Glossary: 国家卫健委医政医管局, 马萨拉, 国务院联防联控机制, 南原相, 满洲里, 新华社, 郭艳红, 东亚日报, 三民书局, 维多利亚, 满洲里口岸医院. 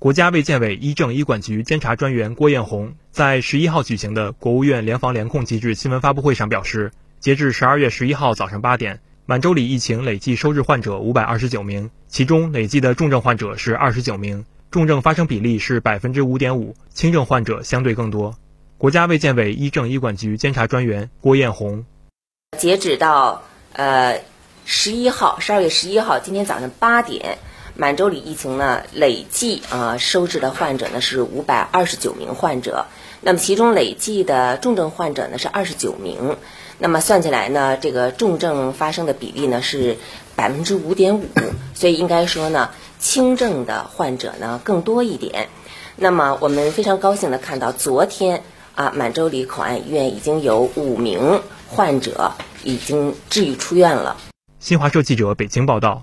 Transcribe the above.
国家卫健委医政医管局监察专员郭艳红在11号举行的国务院联防联控机制新闻发布会上表示，截至12月11号早上8点，满洲里疫情累计收治患者529名，其中累计的重症患者是29名，重症发生比例是 5.5%， 轻症患者相对更多。国家卫健委医政医管局监察专员郭艳红，截止到12月11号，今天早上8点。满洲里疫情呢，累计收治的患者呢是529名患者，那么其中累计的重症患者呢是29名，那么算起来呢，这个重症发生的比例呢是 5.5%， 所以应该说呢，轻症的患者呢更多一点。那么我们非常高兴的看到，昨天满洲里口岸医院已经有5名患者已经治愈出院了。新华社记者北京报道。